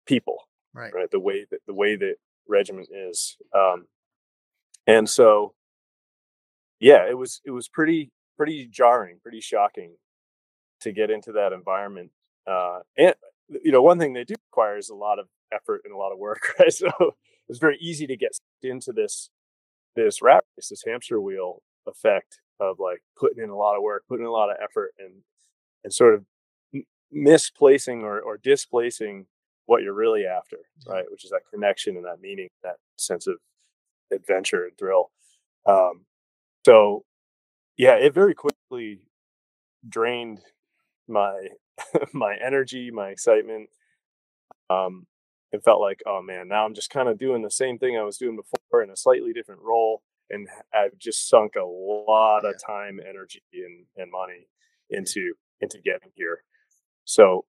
people, right? The way that regiment is. And so, yeah, it was pretty jarring, pretty shocking to get into that environment. And, you know, one thing they do require is a lot of effort and a lot of work, right? So it's very easy to get into this rat race, this hamster wheel effect of like putting in a lot of work, putting in a lot of effort, and sort of misplacing or displacing what you're really after, right? Which is that connection and that meaning, that sense of adventure and thrill. So yeah, it very quickly drained my energy, my excitement. It felt like, oh man, now I'm just kind of doing the same thing I was doing before in a slightly different role. And I've just sunk a lot of time, energy, and money into getting here. So,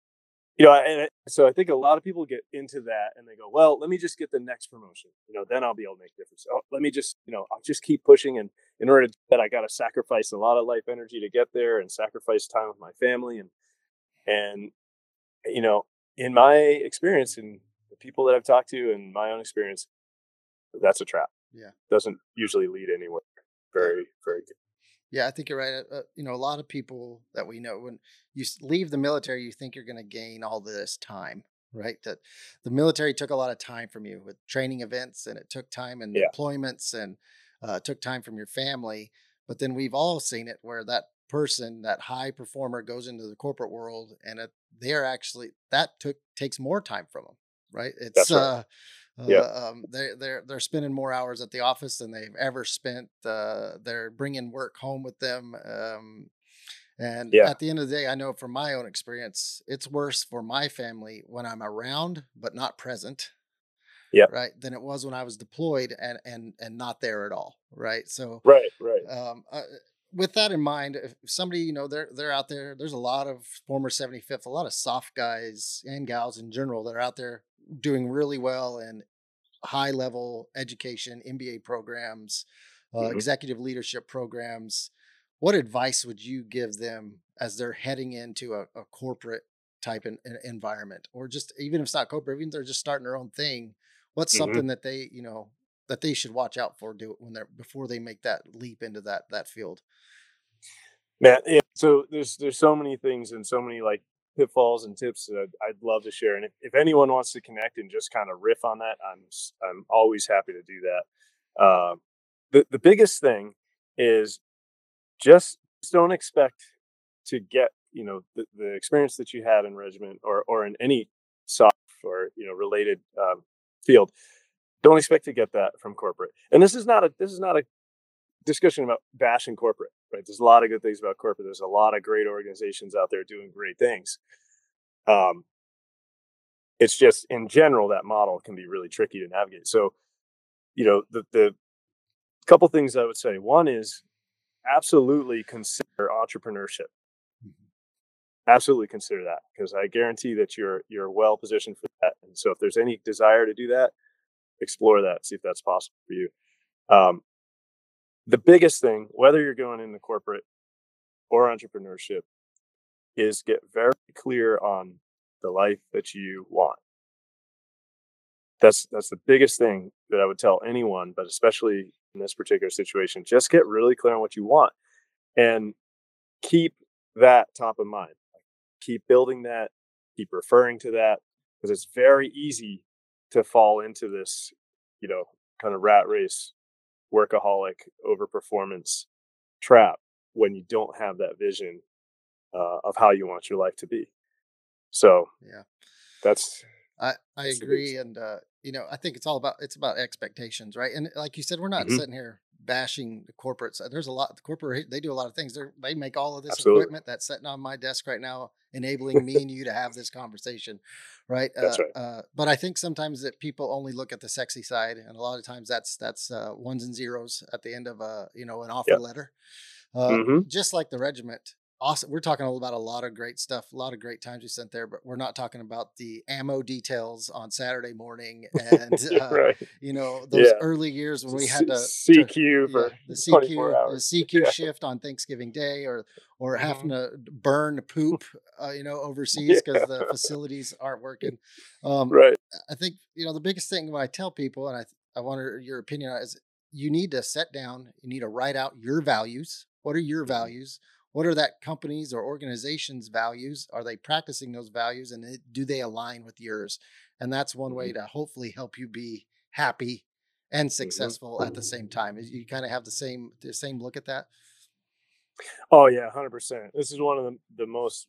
you know, so I think a lot of people get into that and they go, well, let me just get the next promotion. You know, then I'll be able to make a difference. Oh, let me just, you know, I'll just keep pushing. And in order to do that, I got to sacrifice a lot of life energy to get there and sacrifice time with my family. And, you know, in my experience and the people that I've talked to and my own experience, that's a trap. Yeah. Doesn't usually lead anywhere. Very, very good. Yeah, I think you're right. You know, a lot of people that we know, when you leave the military, you think you're going to gain all this time, right? That the military took a lot of time from you with training events, and it took time and deployments, and took time from your family. But then we've all seen it where that person, that high performer, goes into the corporate world, and they're actually, takes more time from them, right? It's right. They're spending more hours at the office than they've ever spent. They're bringing work home with them. And at the end of the day, I know from my own experience, it's worse for my family when I'm around, but not present. Yeah. Right. Than it was when I was deployed and not there at all. Right. So, right. With that in mind, if somebody, you know, they're out there, there's a lot of former 75th, a lot of soft guys and gals in general that are out there doing really well in high level education, MBA programs, executive leadership programs. What advice would you give them as they're heading into a corporate type environment, or just, even if it's not corporate, even if they're just starting their own thing, what's something that they, you know, that they should watch out for, do it when they're, before they make that leap into that field? Man, yeah. So there's so many things and so many like pitfalls and tips that I'd love to share. And if anyone wants to connect and just kind of riff on that, I'm always happy to do that. The biggest thing is just don't expect to get, you know, the experience that you had in regiment or in any soft or, you know, related field. Don't expect to get that from corporate. And this is not a discussion about bashing corporate, right? There's a lot of good things about corporate. There's a lot of great organizations out there doing great things. It's just in general, that model can be really tricky to navigate. So, you know, the couple things I would say. One is absolutely consider entrepreneurship. Absolutely consider that, because I guarantee that you're well positioned for that. And so if there's any desire to do that, explore that, see if that's possible for you. The biggest thing, whether you're going into corporate or entrepreneurship, is get very clear on the life that you want. That's the biggest thing that I would tell anyone, but especially in this particular situation, just get really clear on what you want and keep that top of mind. Keep building that, keep referring to that, because it's very easy to fall into this, you know, kind of rat race, workaholic, overperformance trap when you don't have that vision of how you want your life to be. So yeah, I agree. And, you know, I think it's about expectations, right? And like you said, we're not sitting here bashing the corporates. There's a lot, the corporate, they do a lot of things. They make all of this equipment that's sitting on my desk right now, enabling me and you to have this conversation, right? That's right. But I think sometimes that people only look at the sexy side, and a lot of times that's ones and zeros at the end of an offer letter. Just like the regiment. Awesome. We're talking about a lot of great stuff, a lot of great times we spent there, but we're not talking about the ammo details on Saturday morning and, you know, those early years when we had to CQ for the CQ shift on Thanksgiving Day or having to burn poop, overseas because the facilities aren't working. I think, you know, the biggest thing when I tell people, and I want your opinion on it, is you need to sit down, you need to write out your values. What are your values? What are that company's or organization's values? Are they practicing those values, and do they align with yours? And that's one way to hopefully help you be happy and successful at the same time. You kind of have the same look at that. Oh yeah, 100%. This is one of the most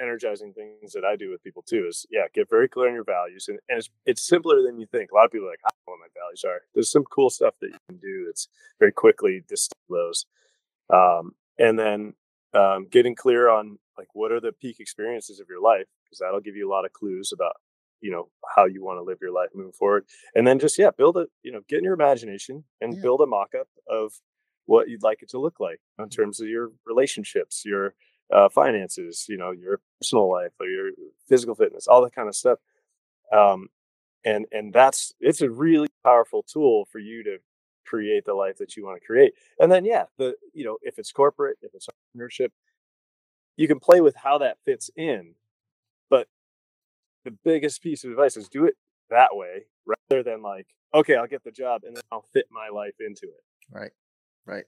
energizing things that I do with people too, is get very clear on your values. And it's simpler than you think. A lot of people are like, I don't know what my values are. There's some cool stuff that you can do that's very quickly distill those. And then, getting clear on like, what are the peak experiences of your life? Because that'll give you a lot of clues about, you know, how you want to live your life moving forward. And then just, build a, get in your imagination and build a mock-up of what you'd like it to look like in terms of your relationships, your finances, you know, your personal life or your physical fitness, all that kind of stuff. And it's a really powerful tool for you to create the life that you want to create. And then, if it's corporate, if it's entrepreneurship, you can play with how that fits in. But the biggest piece of advice is do it that way rather than like, okay, I'll get the job and then I'll fit my life into it. Right.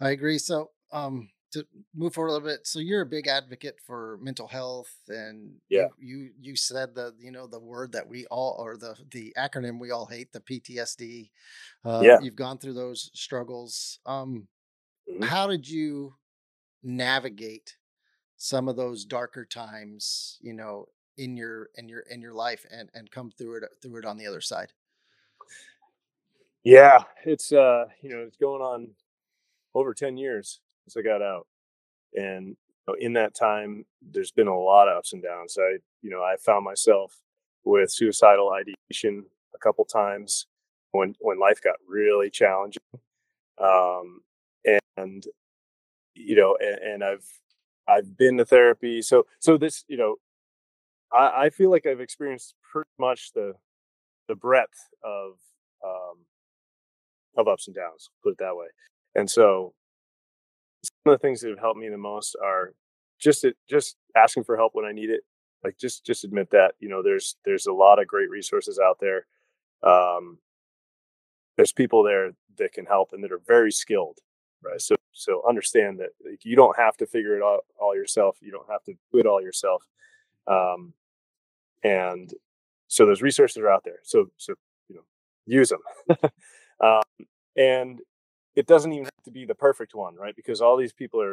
I agree. So, to move forward a little bit. So you're a big advocate for mental health, and you said the word that we all, or the acronym we all hate, the PTSD. You've gone through those struggles. How did you navigate some of those darker times, you know, in your life and come through it on the other side? Yeah, it's, it's going on over 10 years. So I got out, and in that time, there's been a lot of ups and downs. I found myself with suicidal ideation a couple times when life got really challenging. And I've been to therapy. So this, I feel like I've experienced pretty much the breadth of ups and downs, put it that way. And so some of the things that have helped me the most are just asking for help when I need it. Like just admit that, there's a lot of great resources out there. There's people there that can help and that are very skilled. Right. So understand that you don't have to figure it out all yourself. You don't have to do it all yourself. And so those resources are out there. So use them. And it doesn't even have to be the perfect one, right? Because all these people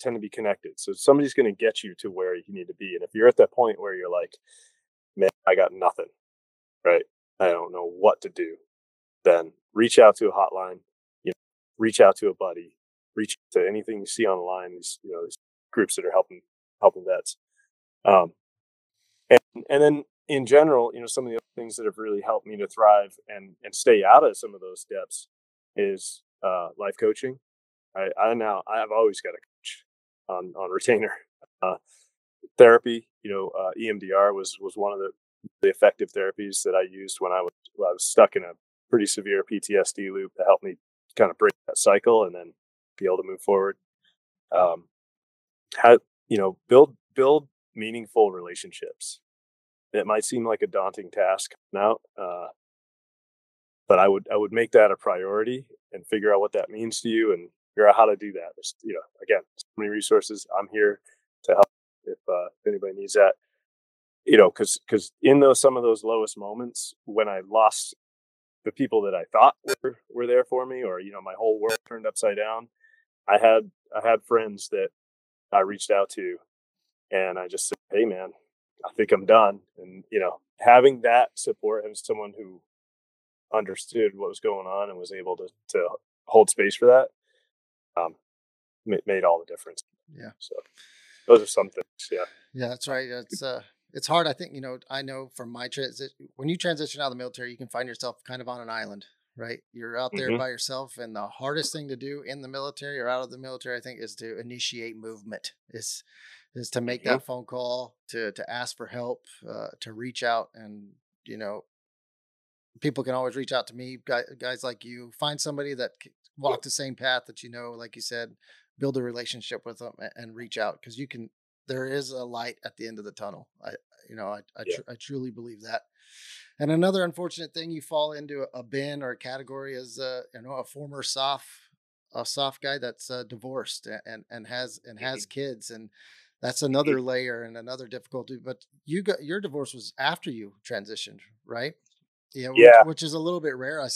tend to be connected. So somebody's going to get you to where you need to be. And if you're at that point where you're like, man, I got nothing, right? I don't know what to do. Then reach out to a hotline, reach out to a buddy, reach to anything you see online, these groups that are helping vets. And then in general, some of the other things that have really helped me to thrive and stay out of some of those depths is life coaching. I've always got a coach on retainer. Therapy, EMDR was one of the effective therapies that I used when I was stuck in a pretty severe PTSD loop to help me kind of break that cycle and then be able to move forward. Build meaningful relationships. It might seem like a daunting task now, but I would make that a priority and figure out what that means to you and figure out how to do that. There's, again, so many resources. I'm here to help if anybody needs that, because in some of those lowest moments when I lost the people that I thought were there for me, or, my whole world turned upside down, I had friends that I reached out to and I just said, hey man, I think I'm done. And, having that support, having someone who understood what was going on and was able to hold space for that, made all the difference. Yeah. So those are some things. Yeah. Yeah, that's right. It's hard. I think, I know from my transition, when you transition out of the military, you can find yourself kind of on an island, right? You're out there by yourself. And the hardest thing to do in the military or out of the military, I think, is to initiate movement, is to make that phone call, to ask for help, to reach out. And, people can always reach out to me, guys like you. Find somebody that walked the same path that, like you said, build a relationship with them and reach out, because there is a light at the end of the tunnel. I truly believe that. And another unfortunate thing, you fall into a bin or a category as a former soft guy that's divorced and has kids, and that's another layer and another difficulty. But your divorce was after you transitioned, right? Yeah. Which is a little bit rare. I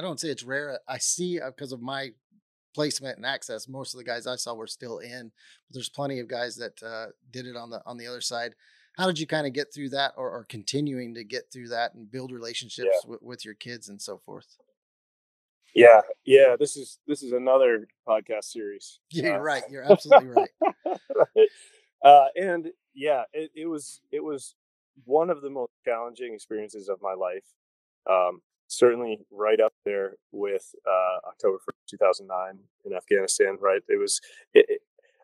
don't say it's rare. I see, because of my placement and access, most of the guys I saw were still in, but there's plenty of guys that did it on the other side. How did you kind of get through that, or continuing to get through that and build relationships with your kids and so forth? Yeah. Yeah. This is another podcast series. Yeah, you're right. You're absolutely right. Right. And yeah, it was one of the most challenging experiences of my life. Certainly right up there with October 1st, 2009 in Afghanistan, right?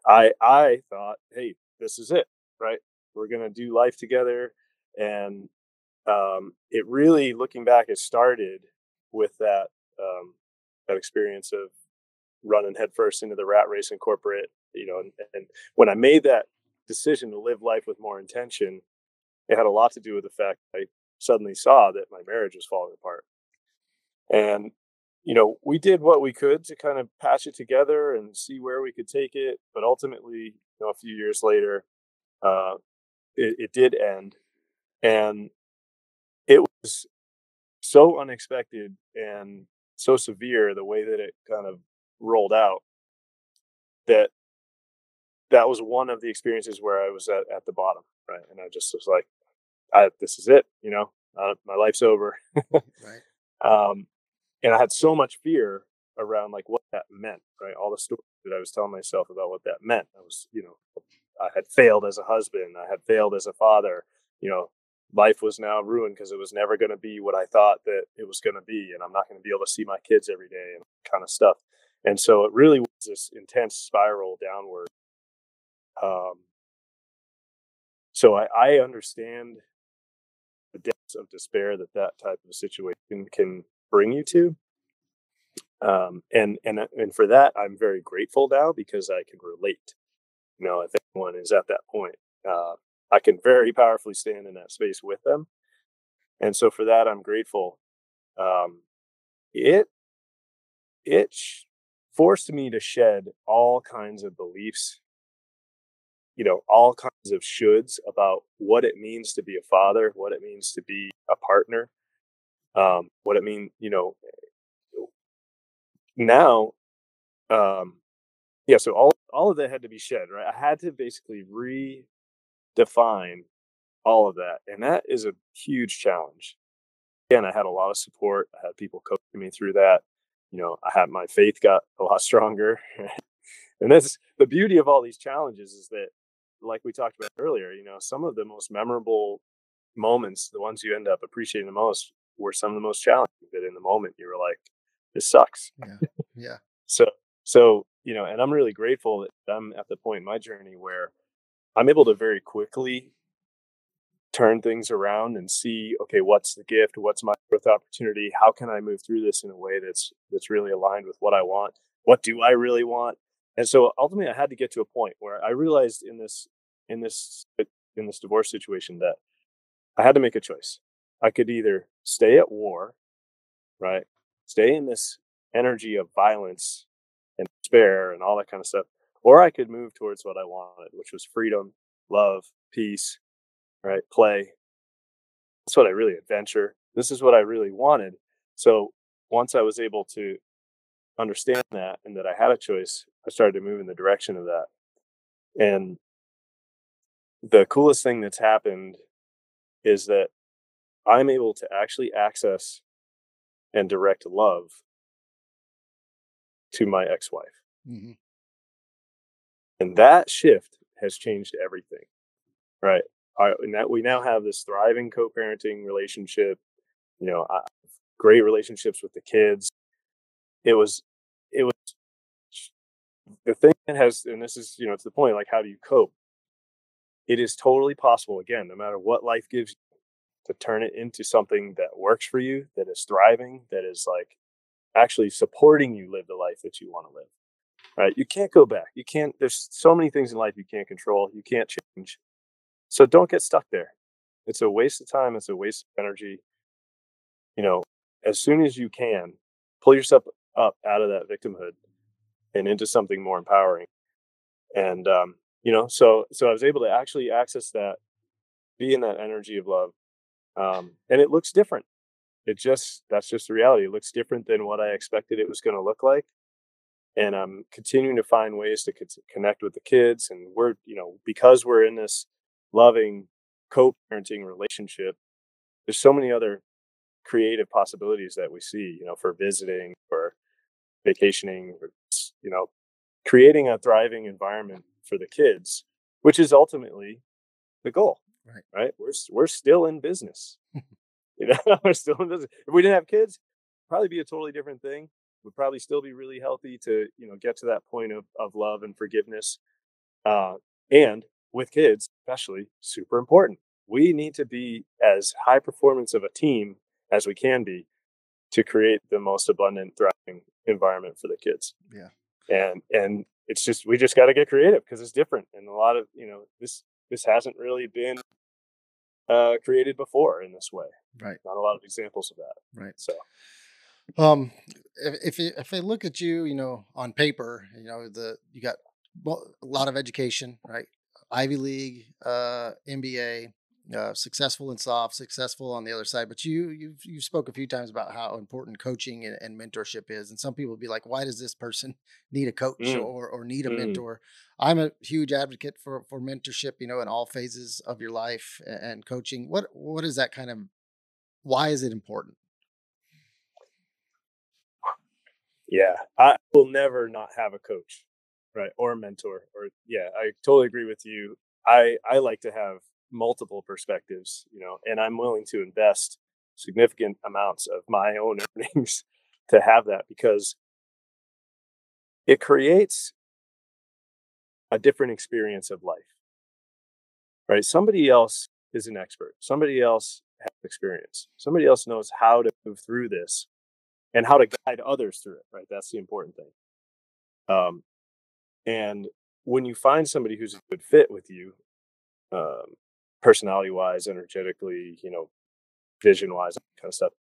I thought, hey, this is it, right? We're going to do life together. And it really, looking back, it started with that experience of running headfirst into the rat race in corporate, and when I made that decision to live life with more intention, it had a lot to do with the fact I suddenly saw that my marriage was falling apart. And, we did what we could to kind of patch it together and see where we could take it. But ultimately, a few years later, it did end. And it was so unexpected and so severe the way that it kind of rolled out that was one of the experiences where I was at the bottom, right? And I just was like, this is it, my life's over. Right. And I had so much fear around like what that meant, right? All the stories that I was telling myself about what that meant. I was, you know, I had failed as a husband. I had failed as a father. You know, life was now ruined because it was never going to be what I thought that it was going to be. And I'm not going to be able to see my kids every day and kind of stuff. And so it really was this intense spiral downward. So I understand the depths of despair that that type of situation can bring you to. And for that, I'm very grateful now because I can relate. You know, I think one is at that point. I can very powerfully stand in that space with them. And so for that, I'm grateful. It forced me to shed all kinds of beliefs, you know, all kinds of shoulds about what it means to be a father, what it means to be a partner, what it means, you know, now. So all of that had to be shed, right? I had to basically redefine all of that. And that is a huge challenge. Again, I had a lot of support. I had people coaching me through that. You know, I had my faith got a lot stronger. And that's the beauty of all these challenges is that, like we talked about earlier, you know, some of the most memorable moments, the ones you end up appreciating the most, were some of the most challenging that in the moment you were like, this sucks. Yeah. So, you know, and I'm really grateful that I'm at the point in my journey where I'm able to very quickly turn things around and see, okay, what's the gift? What's my growth opportunity? How can I move through this in a way that's really aligned with what I want? What do I really want? And so ultimately, I had to get to a point where I realized in this divorce situation that I had to make a choice. I could either stay at war, right, stay in this energy of violence and despair and all that kind of stuff, or I could move towards what I wanted, which was freedom, love, peace, right, play. That's what I really adventure. This is what I really wanted. So once I was able to understand that and that I had a choice, I started to move in the direction of that. And the coolest thing that's happened is that I'm able to actually access and direct love to my ex-wife. Mm-hmm. And that shift has changed everything, right? And that we now have this thriving co-parenting relationship, you know, great relationships with the kids. It was the thing that has, and this is, you know, to the point, like, how do you cope? It is totally possible, again, no matter what life gives you, to turn it into something that works for you, that is thriving, that is like actually supporting you live the life that you want to live, right? You can't go back. You can't, there's so many things in life you can't control. You can't change. So don't get stuck there. It's a waste of time. It's a waste of energy. You know, as soon as you can, pull yourself up out of that victimhood and into something more empowering. And, you know, so I was able to actually access that, be in that energy of love. And it looks different. That's just the reality. It looks different than what I expected it was going to look like. And I'm continuing to find ways to connect with the kids. And we're, you know, because we're in this loving co-parenting relationship, there's so many other creative possibilities that we see, you know, for visiting, for vacationing, for, you know, creating a thriving environment for the kids, which is ultimately the goal, right? We're still in business. You know, we're still in business. If we didn't have kids, it'd probably be a totally different thing. We'd probably still be really healthy to, you know, get to that point of love and forgiveness. And with kids, especially, super important. We need to be as high performance of a team as we can be to create the most abundant, thriving environment for the kids. Yeah. And it's just, we just got to get creative because it's different. And a lot of, you know, this hasn't really been created before in this way. Right. Not a lot of examples of that. Right. So, if I look at you, you know, on paper, you know, you got a lot of education, right? Ivy League, MBA, successful in soft, successful on the other side. But you spoke a few times about how important coaching and mentorship is. And some people would be like, why does this person need a coach or need a mentor? I'm a huge advocate for mentorship, you know, in all phases of your life and coaching. What is that kind of, why is it important? Yeah, I will never not have a coach, right? Or a mentor. Or yeah, I totally agree with you. I like to have multiple perspectives, you know, and I'm willing to invest significant amounts of my own earnings to have that, because it creates a different experience of life, right? Somebody else is an expert. Somebody else has experience. Somebody else knows how to move through this and how to guide others through it, right? That's the important thing. And when you find somebody who's a good fit with you, personality-wise, energetically, you know, vision-wise, that kind of stuff,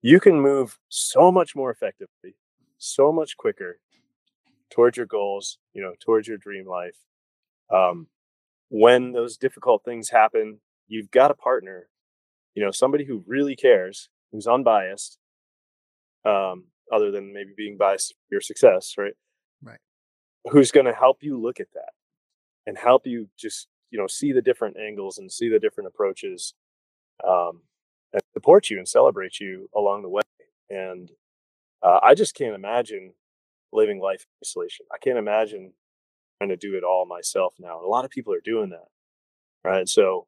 you can move so much more effectively, so much quicker towards your goals, you know, towards your dream life. When those difficult things happen, you've got a partner, you know, somebody who really cares, who's unbiased, other than maybe being biased for your success, right? Right. Who's going to help you look at that and help you just, you know, see the different angles and see the different approaches, and support you and celebrate you along the way. And I just can't imagine living life in isolation. I can't imagine trying to do it all myself now. And a lot of people are doing that, right? So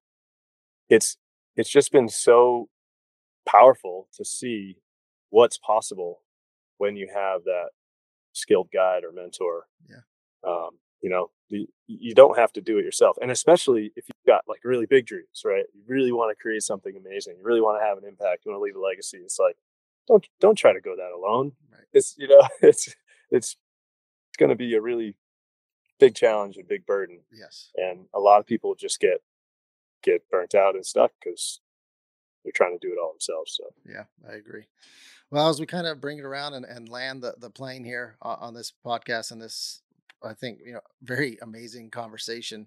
it's just been so powerful to see what's possible when you have that skilled guide or mentor. Yeah. You know, you don't have to do it yourself. And especially if you've got like really big dreams, right? You really want to create something amazing. You really want to have an impact. You want to leave a legacy. It's like, don't try to go that alone. Right. It's, you know, it's going to be a really big challenge and big burden. Yes. And a lot of people just get burnt out and stuck because they're trying to do it all themselves. So yeah, I agree. Well, as we kind of bring it around and land the plane here on this podcast and this, I think, you know, very amazing conversation.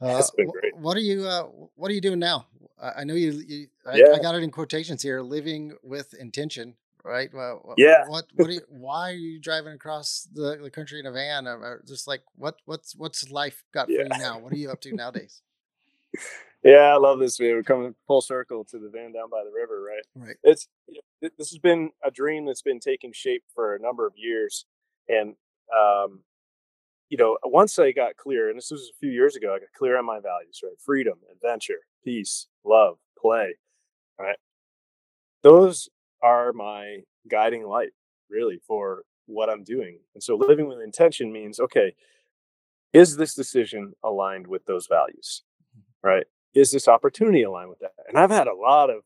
It's been great. What are you doing now? I know I got it in quotations here, living with intention, right? Well, yeah. Why are you driving across the country in a van? Or just like, what's life got for you now? What are you up to nowadays? Yeah, I love this. We're coming full circle to the van down by the river, right? Right. This has been a dream that's been taking shape for a number of years. And, you know, once I got clear, and this was a few years ago, I got clear on my values, right? Freedom, adventure, peace, love, play, right? Those are my guiding light, really, for what I'm doing. And so living with intention means, okay, is this decision aligned with those values, right? Is this opportunity aligned with that? And I've had a lot of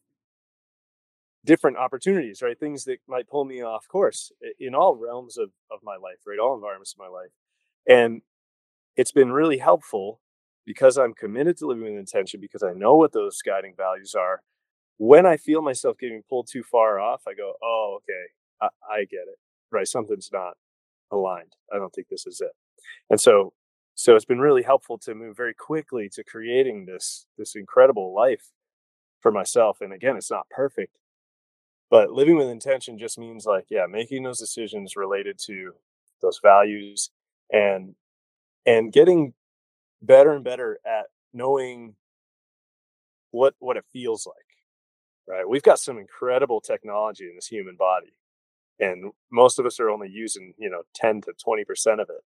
different opportunities, right? Things that might pull me off course in all realms of my life, right? All environments of my life. And it's been really helpful because I'm committed to living with intention, because I know what those guiding values are. When I feel myself getting pulled too far off, I go, oh, okay, I get it, right? Something's not aligned. I don't think this is it. And so it's been really helpful to move very quickly to creating this incredible life for myself. And again, it's not perfect, but living with intention just means like, yeah, making those decisions related to those values, and getting better and better at knowing what it feels like, right? We've got some incredible technology in this human body, and most of us are only using, you know, 10 to 20% of it.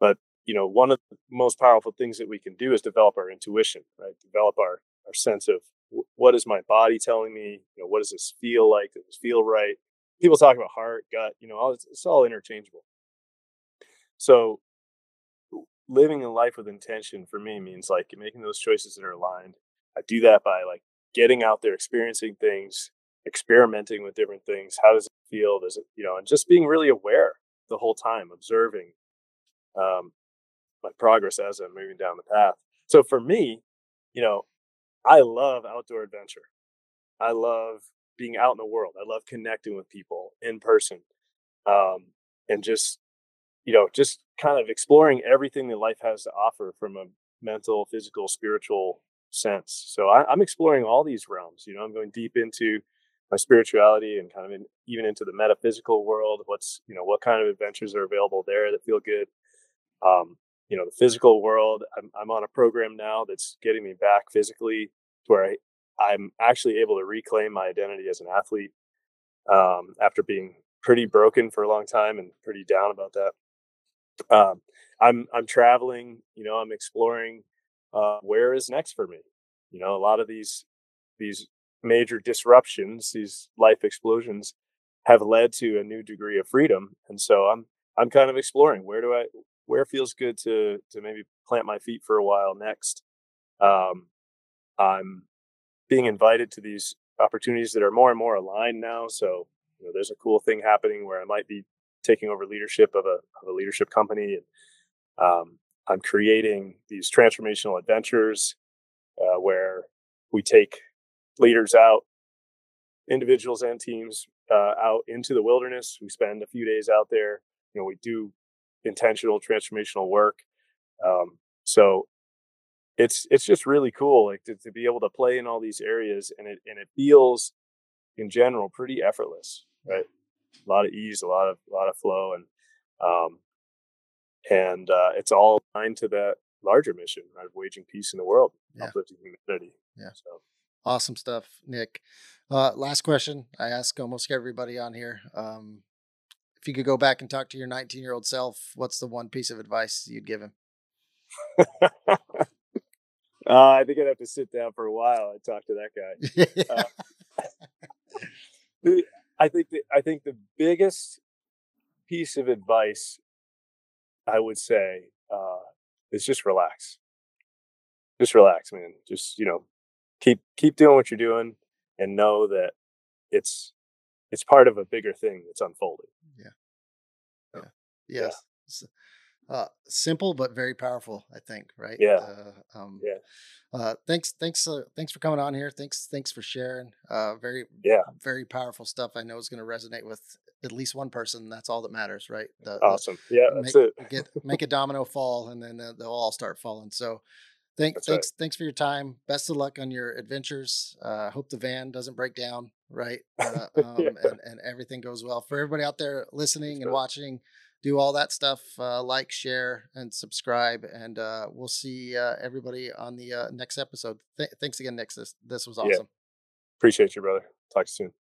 But, you know, one of the most powerful things that we can do is develop our intuition, right? Develop our sense of what is my body telling me? You know, what does this feel like? Does this feel right? People talk about heart, gut, you know, it's all interchangeable. So living a life with intention for me means like making those choices that are aligned. I do that by like getting out there, experiencing things, experimenting with different things. How does it feel? Does it, you know, and just being really aware the whole time, observing my progress as I'm moving down the path. So for me, you know, I love outdoor adventure. I love being out in the world. I love connecting with people in person, and just, you know, just kind of exploring everything that life has to offer from a mental, physical, spiritual sense. So I'm exploring all these realms. You know, I'm going deep into my spirituality and kind of even into the metaphysical world. You know, what kind of adventures are available there that feel good? You know, the physical world. I'm on a program now that's getting me back physically to where I'm actually able to reclaim my identity as an athlete, after being pretty broken for a long time and pretty down about that. I'm traveling, you know, I'm exploring where is next for me. You know, a lot of these major disruptions, these life explosions have led to a new degree of freedom. And so I'm kind of exploring where feels good to maybe plant my feet for a while next. I'm being invited to these opportunities that are more and more aligned now. So, you know, there's a cool thing happening where I might be taking over leadership of a leadership company. And I'm creating these transformational adventures where we take leaders out, individuals and teams out into the wilderness. We spend a few days out there. You know, we do intentional transformational work. So it's just really cool, like to be able to play in all these areas, and it feels in general pretty effortless, right? A lot of ease, a lot of flow, and it's all aligned to that larger mission of waging peace in the world, uplifting humanity. Yeah. So. Awesome stuff, Nick. Last question I ask almost everybody on here. If you could go back and talk to your 19-year-old self, what's the one piece of advice you'd give him? I think I'd have to sit down for a while and talk to that guy. I think the biggest piece of advice I would say is just relax. Just relax, man. Just, you know, keep doing what you're doing, and know that it's part of a bigger thing that's unfolding. Yeah. So, yeah. Yes. Yeah. Simple, but very powerful, I think. Right. Yeah. Thanks for coming on here. Thanks for sharing. Very powerful stuff. I know it's going to resonate with at least one person. That's all that matters. Right. Awesome. That's it. make a domino fall, and then they'll all start falling. So, Thanks for your time. Best of luck on your adventures. Hope the van doesn't break down, right? And everything goes well. For everybody out there listening and watching, do all that stuff. Like, share, and subscribe. And we'll see everybody on the next episode. Thanks again, Nick. This was awesome. Yeah. Appreciate you, brother. Talk soon.